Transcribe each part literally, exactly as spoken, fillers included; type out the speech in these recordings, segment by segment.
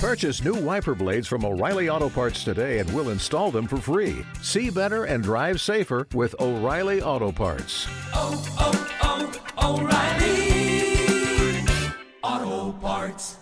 Purchase new wiper blades from O'Reilly Auto Parts today and we'll install them for free. See better and drive safer with O'Reilly Auto Parts. Oh, oh, oh, O'Reilly Auto Parts.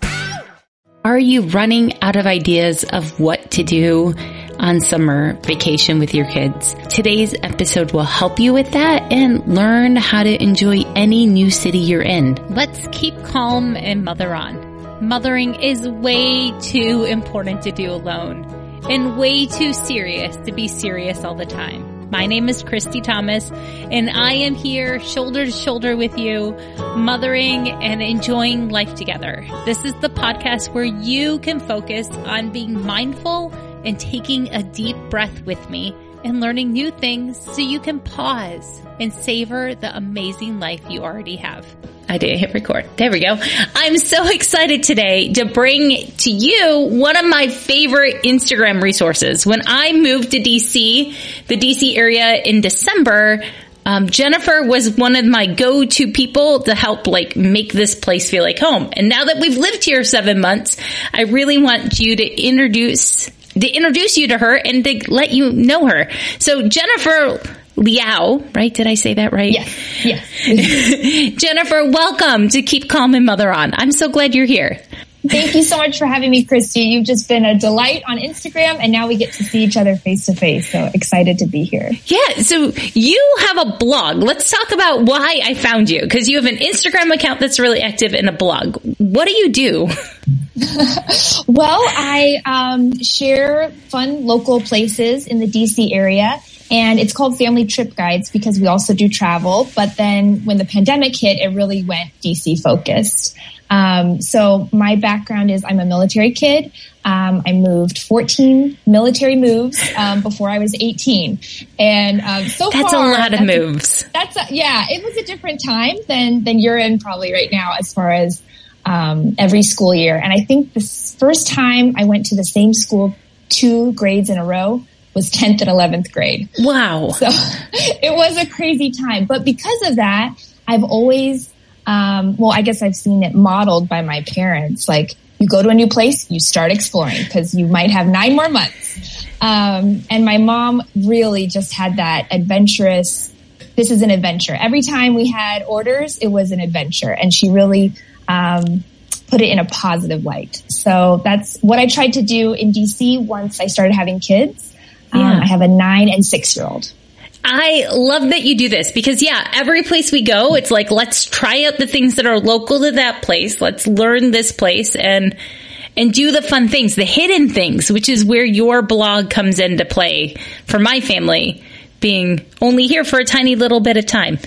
Are you running out of ideas of what to do on summer vacation with your kids? Today's episode will help you with that and learn how to enjoy any new city you're in. Let's keep calm and mother on. Mothering is way too important to do alone and way too serious to be serious all the time. My name is Christy Thomas, and I am here shoulder to shoulder with you, mothering and enjoying life together. This is the podcast where you can focus on being mindful and taking a deep breath with me and learning new things so you can pause and savor the amazing life you already have. I did hit record. There we go. I'm so excited today to bring to you one of my favorite Instagram resources. When I moved to D C, the D C area in December, um, Jennifer was one of my go-to people to help like make this place feel like home. And now that we've lived here seven months, I really want you to introduce to introduce you to her and to let you know her. So Jennifer Liao, right? Did I say that right? Yes. Yes. Jennifer, welcome to Keep Calm and Mother On. I'm so glad you're here. Thank you so much for having me, Christy. You've just been a delight on Instagram, and now we get to see each other face to face. So excited to be here. Yeah. So you have a blog. Let's talk about why I found you, because you have an Instagram account that's really active and a blog. What do you do? Well, I um, share fun local places in the D C area. And it's called Family Trip Guides because we also do travel. But then when the pandemic hit, it really went D C focused. Um, so my background is I'm a military kid. Um, I moved fourteen military moves um, before I was eighteen. And um, so that's far... That's a lot of that's, moves. That's a, yeah, it was a different time than, than you're in probably right now as far as um, every school year. And I think the first time I went to the same school two grades in a row was tenth and eleventh grade. Wow. So it was a crazy time. But because of that, I've always, um, well, I guess I've seen it modeled by my parents. Like, you go to a new place, you start exploring because you might have nine more months. Um, and my mom really just had that adventurous, this is an adventure. Every time we had orders, it was an adventure. And she really um, put it in a positive light. So that's what I tried to do in D C once I started having kids. Yeah. Um, I have a nine and six year old. I love that you do this because, yeah, every place we go, it's like, let's try out the things that are local to that place. Let's learn this place and, and do the fun things, the hidden things, which is where your blog comes into play for my family being only here for a tiny little bit of time.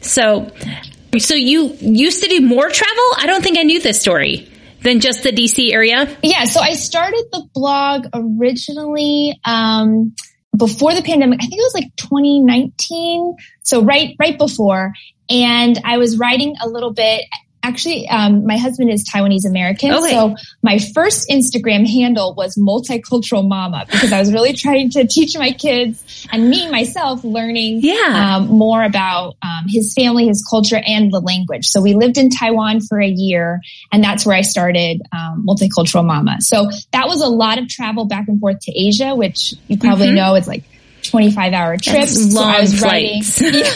So, so you used to do more travel? I don't think I knew this story. Than just the D C area? Yeah. So I started the blog originally um, before the pandemic. I think it was like twenty nineteen. So right, right before. And I was writing a little bit. Actually, um, my husband is Taiwanese American. Okay. So my first Instagram handle was Multicultural Mama because I was really trying to teach my kids and me myself learning yeah. um, more about um, his family, his culture, and the language. So we lived in Taiwan for a year, and that's where I started um, Multicultural Mama. So that was a lot of travel back and forth to Asia, which you probably mm-hmm. know it's like twenty-five hour trips. That's long so I was flights. Writing yeah,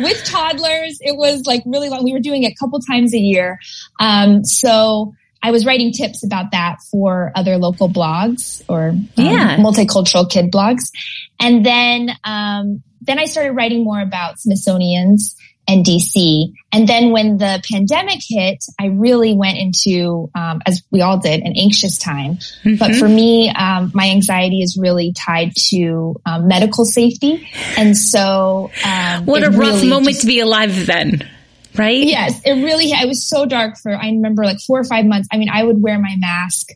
with toddlers. It was like really long. We were doing it a couple times a year. Um, so I was writing tips about that for other local blogs or um, yeah. multicultural kid blogs. And then, um, then I started writing more about Smithsonian's and D C. And then when the pandemic hit, I really went into, um, as we all did, an anxious time. Mm-hmm. But for me, um, my anxiety is really tied to um, medical safety. And so... Um, what a rough really moment just, to be alive then, right? Yes, it really... It was so dark for, I remember, like four or five months. I mean, I would wear my mask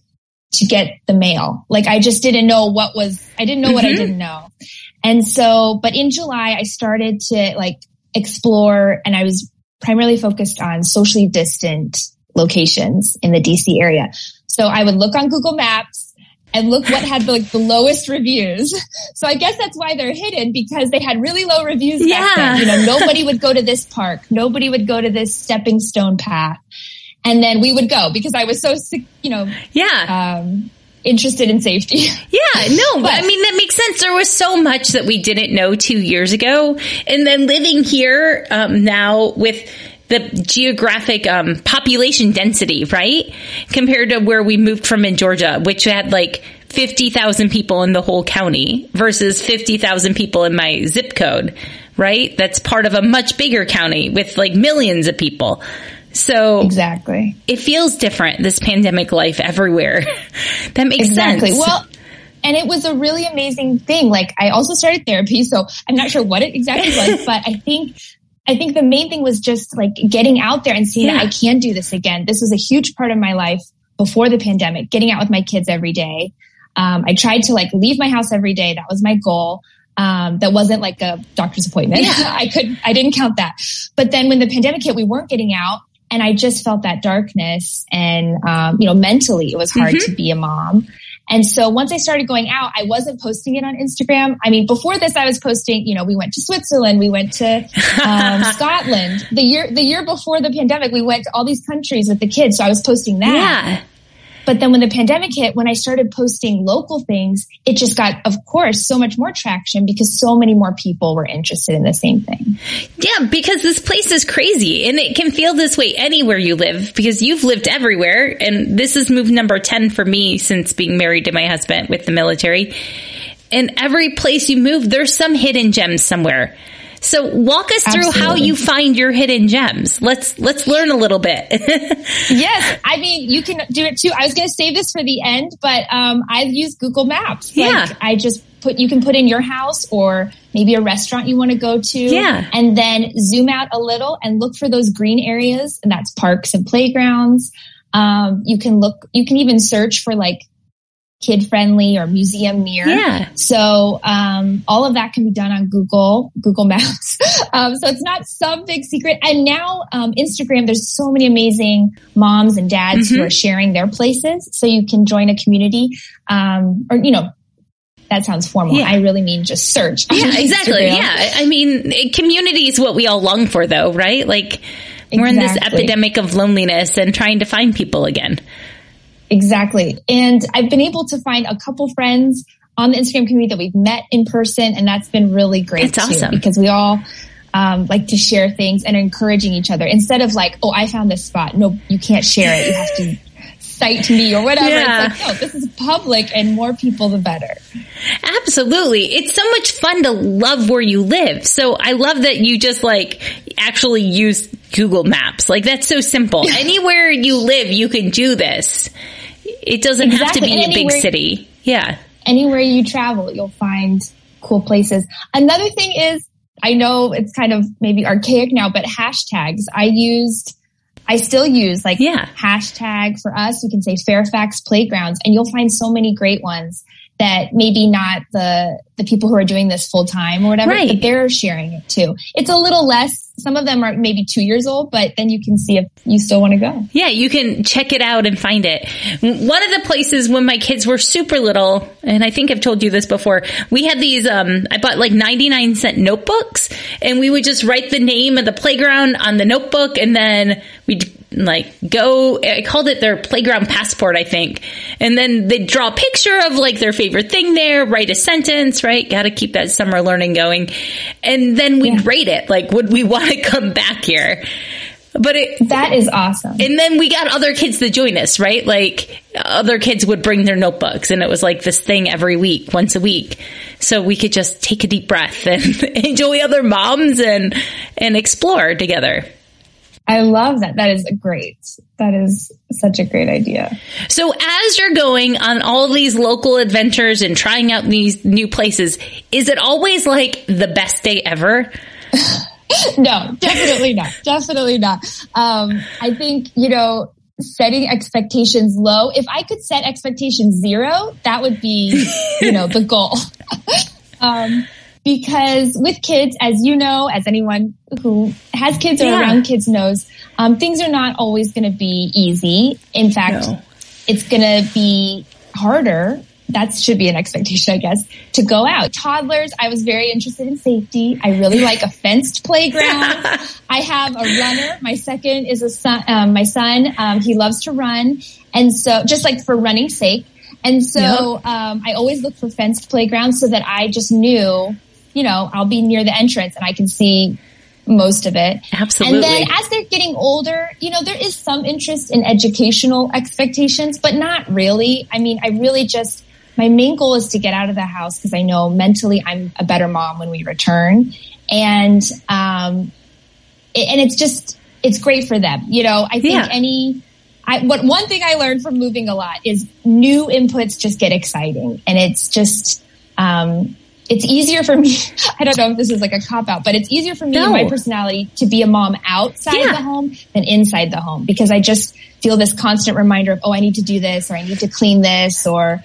to get the mail. Like, I just didn't know what was... I didn't know mm-hmm. what I didn't know. And so... But in July, I started to, like, explore, and I was primarily focused on socially distant locations in the D C area. So I would look on Google Maps and look what had like the lowest reviews. So I guess that's why they're hidden, because they had really low reviews yeah. back then. You know, nobody would go to this park. Nobody would go to this stepping stone path. And then we would go because I was so, you know, yeah, um, interested in safety. Yeah, no, but I mean, that makes sense. There was so much that we didn't know two years ago. And then living here um, now with the geographic um, population density, right? Compared to where we moved from in Georgia, which had like fifty thousand people in the whole county versus fifty thousand people in my zip code, right? That's part of a much bigger county with like millions of people. So exactly, it feels different, this pandemic life everywhere. That makes exactly. sense. Well, and it was a really amazing thing. Like, I also started therapy, so I'm not sure what it exactly was, but I think, I think the main thing was just like getting out there and seeing yeah. that I can do this again. This was a huge part of my life before the pandemic, getting out with my kids every day. Um, I tried to like leave my house every day. That was my goal. Um, that wasn't like a doctor's appointment. Yeah. I couldn't, I didn't count that. But then when the pandemic hit, we weren't getting out. And I just felt that darkness and, um, you know, mentally it was hard mm-hmm. to be a mom. And so once I started going out, I wasn't posting it on Instagram. I mean, before this, I was posting, you know, we went to Switzerland, we went to um, Scotland. The year, the year before the pandemic, we went to all these countries with the kids. So I was posting that. Yeah. But then when the pandemic hit, when I started posting local things, it just got, of course, so much more traction because so many more people were interested in the same thing. Yeah, because this place is crazy and it can feel this way anywhere you live because you've lived everywhere. And this is move number ten for me since being married to my husband with the military. And every place you move, there's some hidden gems somewhere. So walk us through Absolutely. How you find your hidden gems. Let's let's learn a little bit. Yes. I mean, you can do it too. I was going to save this for the end, but um, I've used Google Maps. Like, yeah. I just put, you can put in your house or maybe a restaurant you want to go to. Yeah. And then zoom out a little and look for those green areas. And that's parks and playgrounds. Um, you can look, you can even search for like kid-friendly or museum near. Yeah. So um, all of that can be done on Google, Google Maps. um, so it's not some big secret. And now um, Instagram, there's so many amazing moms and dads mm-hmm. who are sharing their places. So you can join a community um, or, you know, that sounds formal. Yeah. I really mean just search. Yeah, exactly. Instagram. Yeah. I mean, community is what we all long for though, right? Like exactly. We're in this epidemic of loneliness and trying to find people again. Exactly. And I've been able to find a couple friends on the Instagram community that we've met in person. And that's been really great that's too, awesome. Because we all um, like to share things and encouraging each other instead of like, oh, I found this spot. No, you can't share it. You have to cite me or whatever. Yeah. It's like, no, this is public and more people, the better. Absolutely. It's so much fun to love where you live. So I love that you just like actually use Google Maps. Like that's so simple. Anywhere you live, you can do this. It doesn't exactly. have to be and a big city. Yeah. Anywhere you travel, you'll find cool places. Another thing is, I know it's kind of maybe archaic now, but hashtags. I used, I still use like yeah. hashtag for us. You can say Fairfax Playgrounds and you'll find so many great ones that maybe not the, the people who are doing this full time or whatever, right. but they're sharing it too. It's a little less. Some of them are maybe two years old, but then you can see if you still want to go. Yeah, you can check it out and find it. One of the places when my kids were super little, and I think I've told you this before, we had these, um, I bought like ninety-nine cent notebooks and we would just write the name of the playground on the notebook and then we'd like go, I called it their playground passport, I think. And then they draw a picture of like their favorite thing there, write a sentence, right? Got to keep that summer learning going. And then we'd yeah. rate it. Like, would we want to come back here? But it, that is awesome. And then we got other kids to join us, right? Like other kids would bring their notebooks and it was like this thing every week, once a week. So we could just take a deep breath and enjoy other moms and, and explore together. I love that. That is a great. That is such a great idea. So as you're going on all these local adventures and trying out these new places, is it always like the best day ever? No, definitely not. Definitely not. Um, I think, you know, setting expectations low. If I could set expectations zero, that would be, you know, the goal. um, Because with kids, as you know, as anyone who has kids or yeah. around kids knows, um, things are not always going to be easy. In fact, no. it's going to be harder that should be an expectation, I guess, to go out. Toddlers, I was very interested in safety. I really like a fenced playground. I have a runner. My second is a son, um, my son. Um, he loves to run. And so just like for running's sake. And so yep. um, I always look for fenced playgrounds so that I just knew, you know, I'll be near the entrance and I can see most of it. Absolutely. And then as they're getting older, you know, there is some interest in educational expectations, but not really. I mean, I really just, my main goal is to get out of the house because I know mentally I'm a better mom when we return. And, um, it, and it's just, it's great for them. You know, I think yeah. any, I, what one thing I learned from moving a lot is new inputs just get exciting. And it's just, um, it's easier for me. I don't know if this is like a cop out, but it's easier for me no. and my personality to be a mom outside yeah. the home than inside the home, because I just feel this constant reminder of, oh, I need to do this, or I need to clean this, or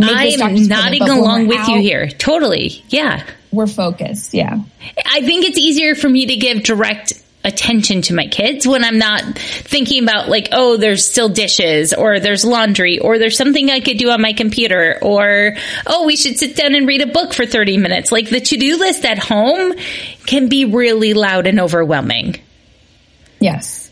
I am nodding along with you here. Totally. Yeah. We're focused. Yeah. I think it's easier for me to give direct attention to my kids when I'm not thinking about like, oh, there's still dishes, or there's laundry, or there's something I could do on my computer, or, oh, we should sit down and read a book for thirty minutes. Like the to-do list at home can be really loud and overwhelming. Yes.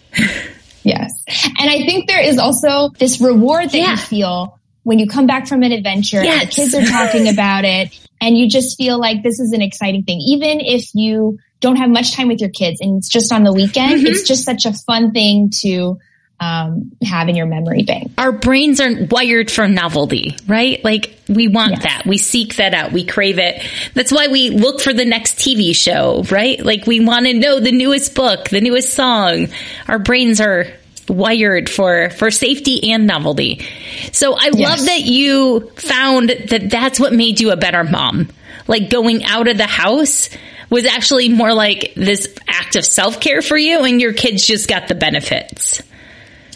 Yes. And I think there is also this reward that yeah. you feel when you come back from an adventure yes. and the kids are talking about it, and you just feel like this is an exciting thing. Even if you don't have much time with your kids and it's just on the weekend, mm-hmm. it's just such a fun thing to um, have in your memory bank. Our brains are wired for novelty, right? Like we want yes. that. We seek that out. We crave it. That's why we look for the next T V show, right? Like we want to know the newest book, the newest song. Our brains are wired for, for safety and novelty. So I yes. love that you found that that's what made you a better mom. Like going out of the house was actually more like this act of self-care for you, and your kids just got the benefits.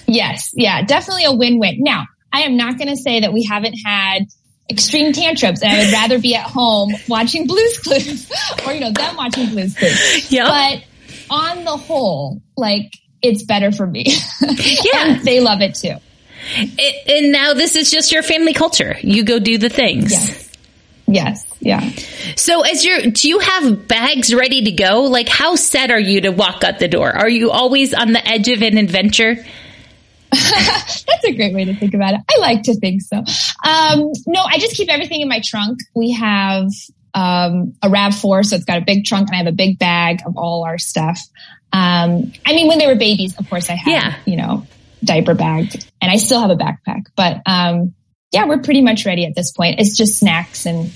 Yes. Yeah, definitely a win-win. Now, I am not going to say that we haven't had extreme tantrums and I would rather be at home watching Blue's Clues or, you know, them watching Blue's Clues. Yep. But on the whole, like, it's better for me. Yeah. And they love it too. It, and now this is just your family culture. You go do the things. Yes. Yes. Yeah. So as you're, do you have bags ready to go? Like how set are you to walk out the door? Are you always on the edge of an adventure? That's a great way to think about it. I like to think so. Um, no, I just keep everything in my trunk. We have um, a RAV four, so it's got a big trunk, and I have a big bag of all our stuff. Um, I mean, when they were babies, of course I had, yeah. you know, diaper bag, and I still have a backpack, but, um, yeah, we're pretty much ready at this point. It's just snacks and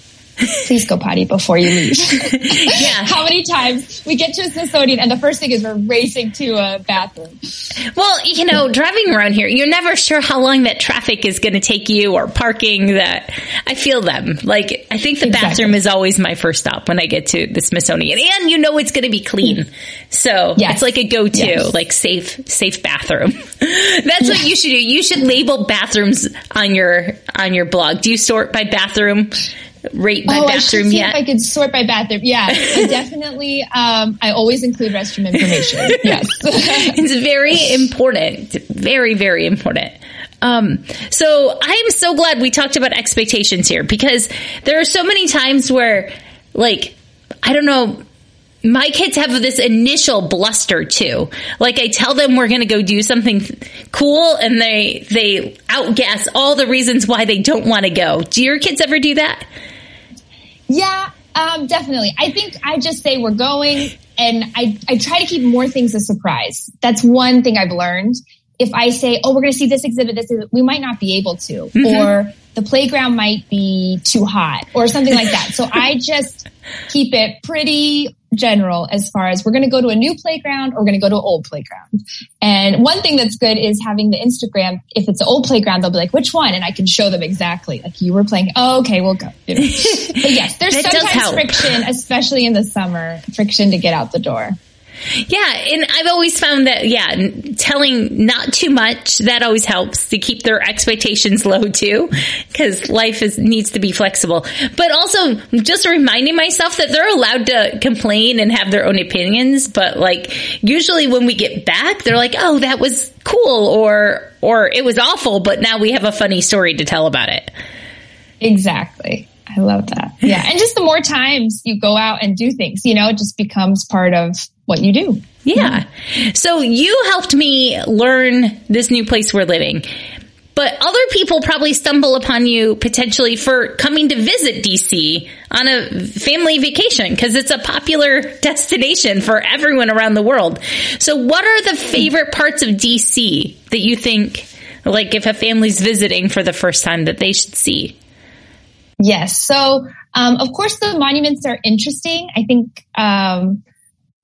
please go potty before you leave. Yeah. How many times we get to a Smithsonian and the first thing is we're racing to a bathroom. Well, you know, driving around here, you're never sure how long that traffic is going to take you, or parking. That I feel them. Like, I think the exactly. bathroom is always my first stop when I get to the Smithsonian, and you know, it's going to be clean. So yes. it's like a go-to, yes. like safe, safe bathroom. That's what you should do. You should label bathrooms on your, on your blog. Do you sort by bathroom? Rate by oh, bathroom I see yet? If I could sort by bathroom. Yeah, I definitely. Um, I always include restroom information. Yes. It's very important. Very, very important. Um, so I am so glad we talked about expectations here, because there are so many times where, like, I don't know, my kids have this initial bluster too. Like I tell them we're going to go do something cool, and they, they outguess all the reasons why they don't want to go. Do your kids ever do that? Yeah, um, definitely. I think I just say we're going, and I, I try to keep more things a surprise. That's one thing I've learned. If I say, oh, we're going to see this exhibit, this exhibit, we might not be able to, mm-hmm. or the playground might be too hot, or something like that. So I just keep it pretty general as far as we're going to go to a new playground or we're going to go to an old playground. And one thing that's good is having the Instagram. If it's an old playground, they'll be like, which one? And I can show them exactly. Like, you were playing. Oh, okay, we'll go. You know. But yes, there's sometimes friction, especially in the summer, friction to get out the door. Yeah. And I've always found that, yeah, telling not too much, that always helps to keep their expectations low too, because life is, needs to be flexible. But also just reminding myself that they're allowed to complain and have their own opinions. But like usually when we get back, they're like, oh, that was cool, or, or it was awful, but now we have a funny story to tell about it. Exactly. I love that. Yeah. And just the more times you go out and do things, you know, it just becomes part of what you do. Yeah. So you helped me learn this new place we're living. But other people probably stumble upon you potentially for coming to visit D C on a family vacation because it's a popular destination for everyone around the world. So what are the favorite parts of D C that you think, like if a family's visiting for the first time, that they should see? Yes. So, um, of course, the monuments are interesting. I think um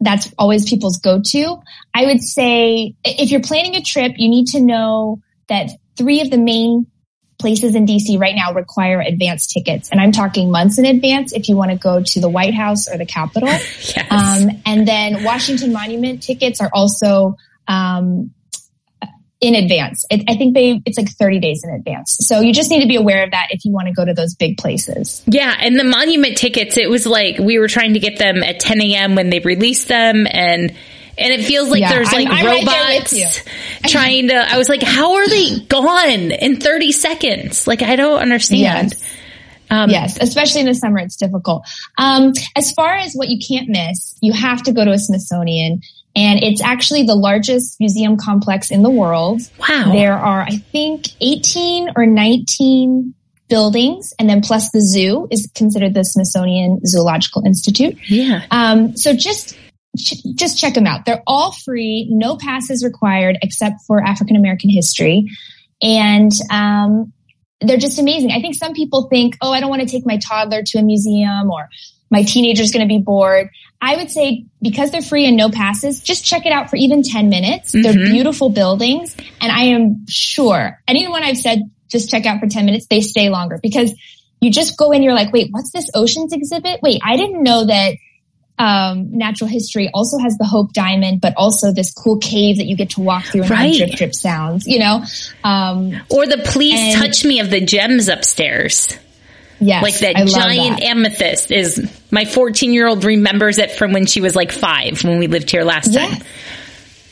that's always people's go-to. I would say if you're planning a trip, you need to know that three of the main places in D C right now require advance tickets. And I'm talking months in advance if you want to go to the White House or the Capitol. Yes. Um, and then Washington Monument tickets are also um, in advance. It, I think they it's like thirty days in advance. So you just need to be aware of that if you want to go to those big places. Yeah. And the monument tickets, it was like we were trying to get them at ten a.m. when they released them. And And it feels like yeah, there's like I'm, I'm robots right trying to, I was like, how are they gone in thirty seconds? Like, I don't understand. Yes. Um, yes. Especially in the summer, it's difficult. Um, as far as what you can't miss, you have to go to a Smithsonian, and it's actually the largest museum complex in the world. Wow. There are, I think, eighteen or nineteen buildings, and then plus the zoo is considered the Smithsonian Zoological Institute. Yeah. Um, so just, Just check them out. They're all free. No passes required except for African American history. And um, they're just amazing. I think some people think, oh, I don't want to take my toddler to a museum, or my teenager's going to be bored. I would say because they're free and no passes, just check it out for even ten minutes. Mm-hmm. They're beautiful buildings. And I am sure anyone I've said, just check out for ten minutes, they stay longer, because you just go in, you're like, wait, what's this oceans exhibit? Wait, I didn't know that Um, natural history also has the Hope Diamond, but also this cool cave that you get to walk through and right. drip drip sounds, you know? Um, or the please and, touch me of the gems upstairs. Yes. Like that I giant that. amethyst is my fourteen year old remembers it from when she was like five when we lived here last yes. time.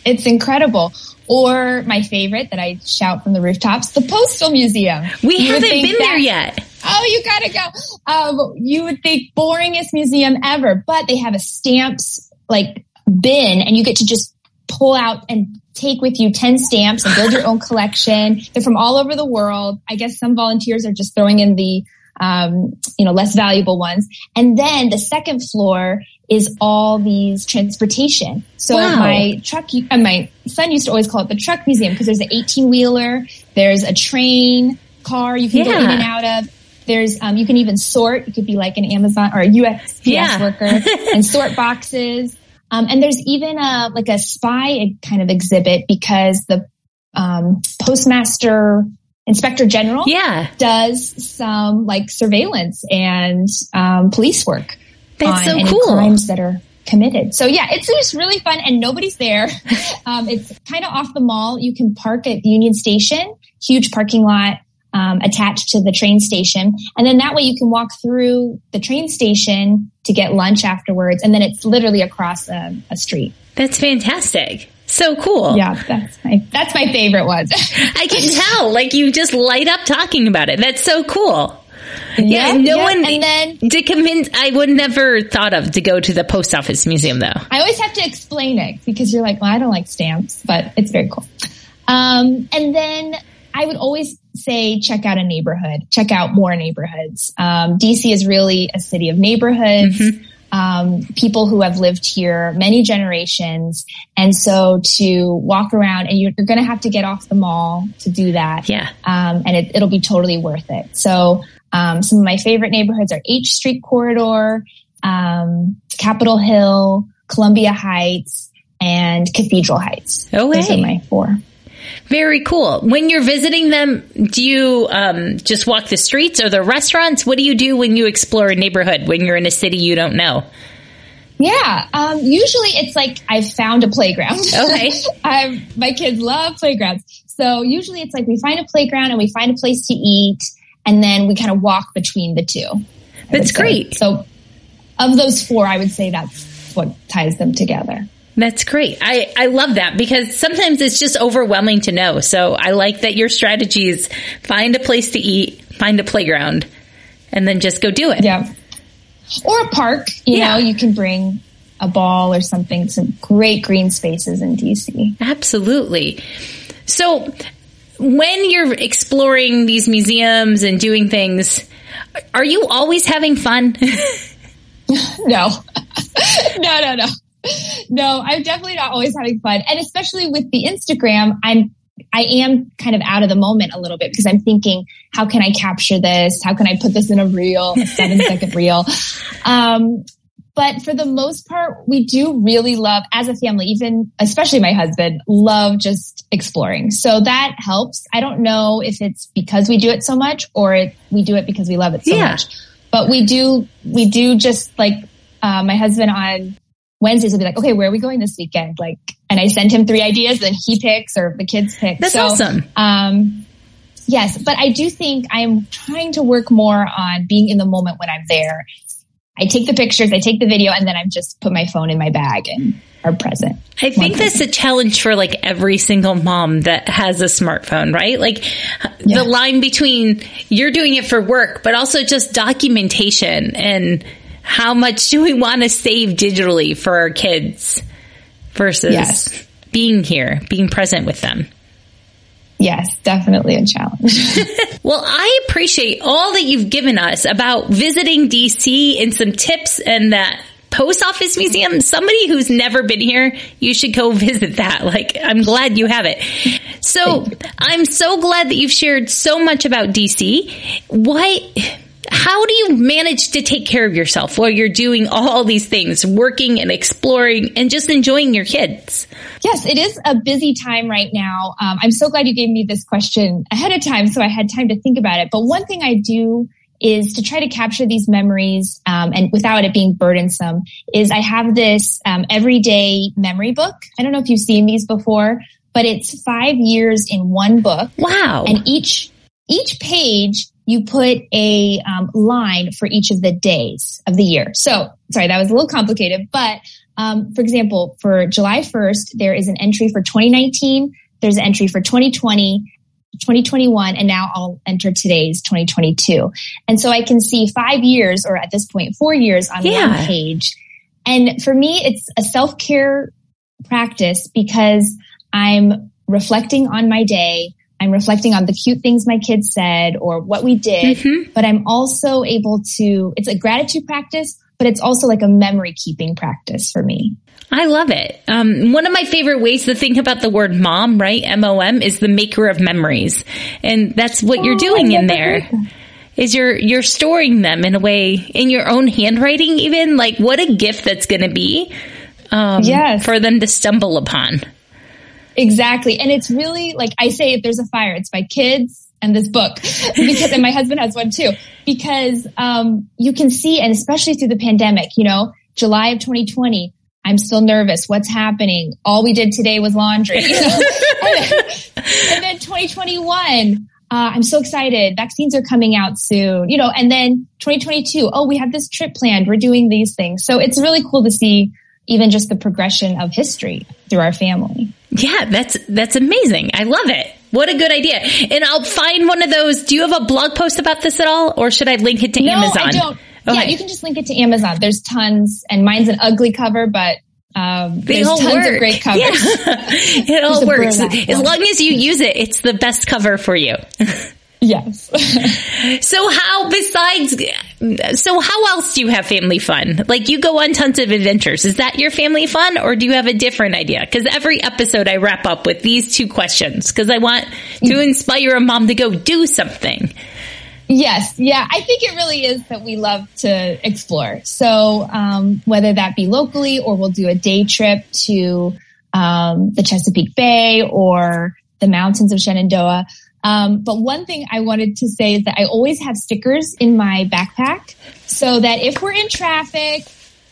It's incredible. Or my favorite that I shout from the rooftops, the Postal Museum. We you haven't been that, there yet. Oh, you gotta go. Um, you would think boringest museum ever, but they have a stamps like bin, and you get to just pull out and take with you ten stamps and build your own collection. They're from all over the world. I guess some volunteers are just throwing in the, um, you know, less valuable ones. And then the second floor is all these transportation. So wow. my truck, uh, my son used to always call it the truck museum, because there's an eighteen wheeler, there's a train, car you can yeah. go in and out of. There's, um, you can even sort. You could be like an Amazon or a U S P S yeah. worker and sort boxes. Um, and there's even a, like a spy kind of exhibit, because the, um, postmaster inspector general yeah. does some like surveillance and, um, police work. That's on so cool. crimes that are committed. So yeah, it's just really fun, and nobody's there. um, it's kind of off the mall. You can park at Union Station, huge parking lot. Um, attached to the train station. And then that way you can walk through the train station to get lunch afterwards. And then it's literally across a, a street. That's fantastic. So cool. Yeah, that's my, that's my favorite one. I can tell. Like, you just light up talking about it. That's so cool. Yeah, yeah no yeah. one and then to convince, I would never thought of to go to the post office museum, though. I always have to explain it, because you're like, well, I don't like stamps, but it's very cool. Um, and then I would always say, check out a neighborhood, check out more neighborhoods. Um, D C is really a city of neighborhoods, mm-hmm. um, people who have lived here many generations. And so to walk around, and you're, you're going to have to get off the mall to do that. Yeah. Um, and it, it'll be totally worth it. So, um, some of my favorite neighborhoods are H Street Corridor, um, Capitol Hill, Columbia Heights, and Cathedral Heights. Oh, wait. Those are my four. Very cool. When you're visiting them, do you um, just walk the streets or the restaurants? What do you do when you explore a neighborhood, when you're in a city you don't know? Yeah. Um, usually it's like I've found a playground. Okay. I've, my kids love playgrounds. So usually it's like we find a playground and we find a place to eat, and then we kind of walk between the two. That's great. So of those four, I would say that's what ties them together. That's great. I, I love that, because sometimes it's just overwhelming to know. So I like that your strategy is find a place to eat, find a playground, and then just go do it. Yeah. Or a park, you yeah. know, you can bring a ball or something, some great green spaces in D C. Absolutely. So when you're exploring these museums and doing things, are you always having fun? No. no, no, no. No, I'm definitely not always having fun. And especially with the Instagram, I'm I am kind of out of the moment a little bit because I'm thinking, how can I capture this? How can I put this in a reel, a seven second reel? Um, but for the most part, we do really love, as a family, even especially my husband, love just exploring. So that helps. I don't know if it's because we do it so much or it, we do it because we love it so yeah. much. But we do, we do just like uh, my husband on Wednesdays will be like, okay, where are we going this weekend? Like, and I send him three ideas and he picks or the kids pick. That's so awesome. Um, yes, but I do think I'm trying to work more on being in the moment when I'm there. I take the pictures, I take the video, and then I just put my phone in my bag and are present. I think that's a challenge for like every single mom that has a smartphone, right? Like yeah. the line between you're doing it for work, but also just documentation and how much do we want to save digitally for our kids versus yes. being here, being present with them. Yes, definitely a challenge. Well, I appreciate all that you've given us about visiting D C and some tips and that post office museum. Somebody who's never been here, you should go visit that. Like, I'm glad you have it. So I'm so glad that you've shared so much about D C. Why... How do you manage to take care of yourself while you're doing all these things, working and exploring and just enjoying your kids? Yes, it is a busy time right now. Um, I'm so glad you gave me this question ahead of time so I had time to think about it. But one thing I do is to try to capture these memories um, and without it being burdensome is I have this um, everyday memory book. I don't know if you've seen these before, but it's five years in one book. Wow. And each each page you put a um, line for each of the days of the year. So, sorry, that was a little complicated. But, um, for example, for July first, there is an entry for twenty nineteen. There's an entry for twenty twenty, twenty twenty-one, and now I'll enter today's twenty twenty-two. And so I can see five years, or at this point, four years on yeah. one page. And for me, it's a self-care practice because I'm reflecting on my day. I'm reflecting on the cute things my kids said or what we did, mm-hmm. but I'm also able to, it's a gratitude practice, but it's also like a memory keeping practice for me. I love it. Um, one of my favorite ways to think about the word mom, right? M O M is the maker of memories. And that's what oh, you're doing in there is you're, you're storing them in a way in your own handwriting, even like what a gift that's going to be um, yes. for them to stumble upon. Exactly. And it's really like I say, if there's a fire, it's my kids and this book because and my husband has one too, because um you can see, and especially through the pandemic, you know, July of twenty twenty, I'm still nervous. What's happening? All we did today was laundry. You know? and, then, and then twenty twenty-one, uh, I'm so excited. Vaccines are coming out soon, you know, and then twenty twenty-two, oh, we have this trip planned. We're doing these things. So it's really cool to see even just the progression of history through our family. Yeah, that's that's amazing. I love it. What a good idea. And I'll find one of those. Do you have a blog post about this at all? Or should I link it to no, Amazon? No, I don't. Okay. Yeah, you can just link it to Amazon. There's tons. And mine's an ugly cover, but um, there's tons work. of great covers. Yeah. It all works. As long as you use it, it's the best cover for you. Yes. So how, besides, so how else do you have family fun? Like you go on tons of adventures. Is that your family fun or do you have a different idea? Because every episode I wrap up with these two questions because I want to inspire a mom to go do something. Yes. Yeah. I think it really is that we love to explore. So um, whether that be locally or we'll do a day trip to um, the Chesapeake Bay or the mountains of Shenandoah. Um, but one thing I wanted to say is that I always have stickers in my backpack so that if we're in traffic,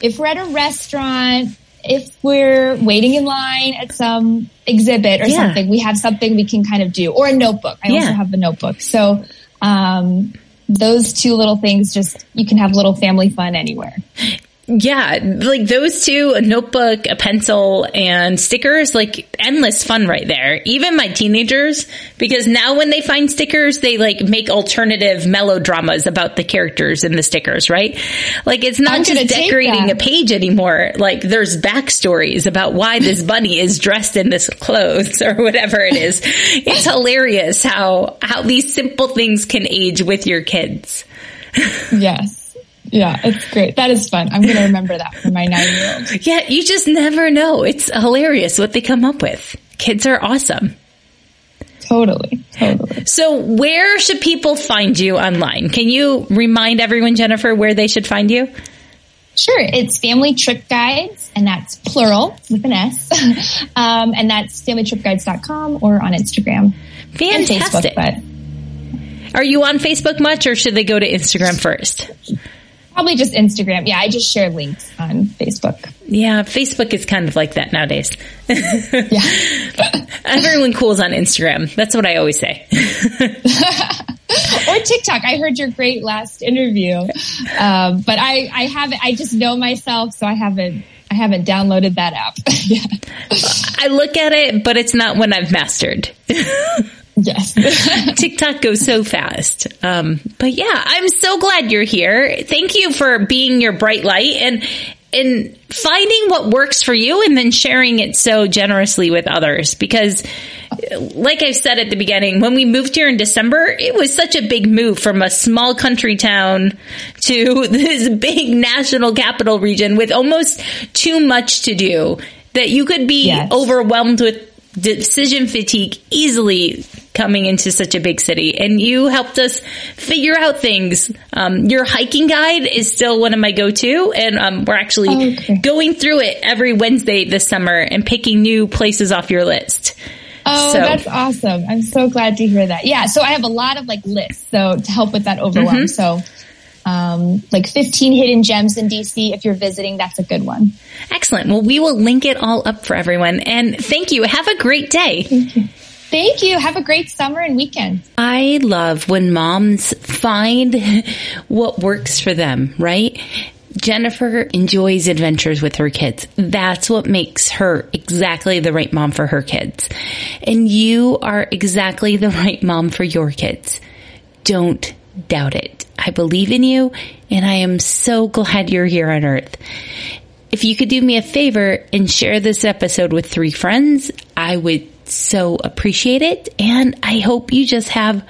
if we're at a restaurant, if we're waiting in line at some exhibit or yeah. something, we have something we can kind of do, or a notebook. I yeah. also have a notebook. So, um, those two little things, just, you can have little family fun anywhere. Yeah, like those two, a notebook, a pencil, and stickers, like endless fun right there. Even my teenagers, because now when they find stickers, they like make alternative melodramas about the characters in the stickers, right? Like it's not just decorating a page anymore. Like there's backstories about why this bunny is dressed in this clothes or whatever it is. It's hilarious how, how these simple things can age with your kids. Yes. Yeah, it's great. That is fun. I'm going to remember that for my nine-year-old. Yeah, you just never know. It's hilarious what they come up with. Kids are awesome. Totally, totally. So where should people find you online? Can you remind everyone, Jennifer, where they should find you? Sure. It's Family Trip Guides, and that's plural with an S. um, and that's family trip guides dot com or on Instagram. Fantastic. And Facebook, but... Are you on Facebook much, or should they go to Instagram first? Probably just Instagram. Yeah, I just share links on Facebook. Yeah, Facebook is kind of like that nowadays. Yeah. Everyone cool's on Instagram. That's what I always say. Or TikTok. I heard your great last interview. Um, but I, I haven't, I just know myself, so I haven't, I haven't downloaded that app. Yeah. I look at it, but it's not one I've mastered. Yes. TikTok goes so fast. Um, but yeah, I'm so glad you're here. Thank you for being your bright light and, and finding what works for you and then sharing it so generously with others. Because like I said at the beginning, when we moved here in December, it was such a big move from a small country town to this big national capital region with almost too much to do that you could be yes. overwhelmed with decision fatigue easily coming into such a big city. And you helped us figure out things. Um, your hiking guide is still one of my go-to. And um, we're actually oh, okay. going through it every Wednesday this summer and picking new places off your list. Oh, so. That's awesome. I'm so glad to hear that. Yeah. So I have a lot of like lists. So to help with that overwhelm. Mm-hmm. So Um, like fifteen hidden gems in D C. If you're visiting, that's a good one. Excellent. Well, we will link it all up for everyone. And thank you. Have a great day. Thank you. Thank you. Have a great summer and weekend. I love when moms find what works for them, right? Jennifer enjoys adventures with her kids. That's what makes her exactly the right mom for her kids. And you are exactly the right mom for your kids. Don't doubt it. I believe in you, and I am so glad you're here on Earth. If you could do me a favor and share this episode with three friends, I would so appreciate it. And I hope you just have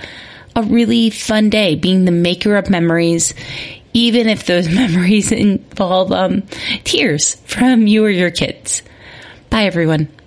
a really fun day being the maker of memories, even if those memories involve um, tears from you or your kids. Bye, everyone.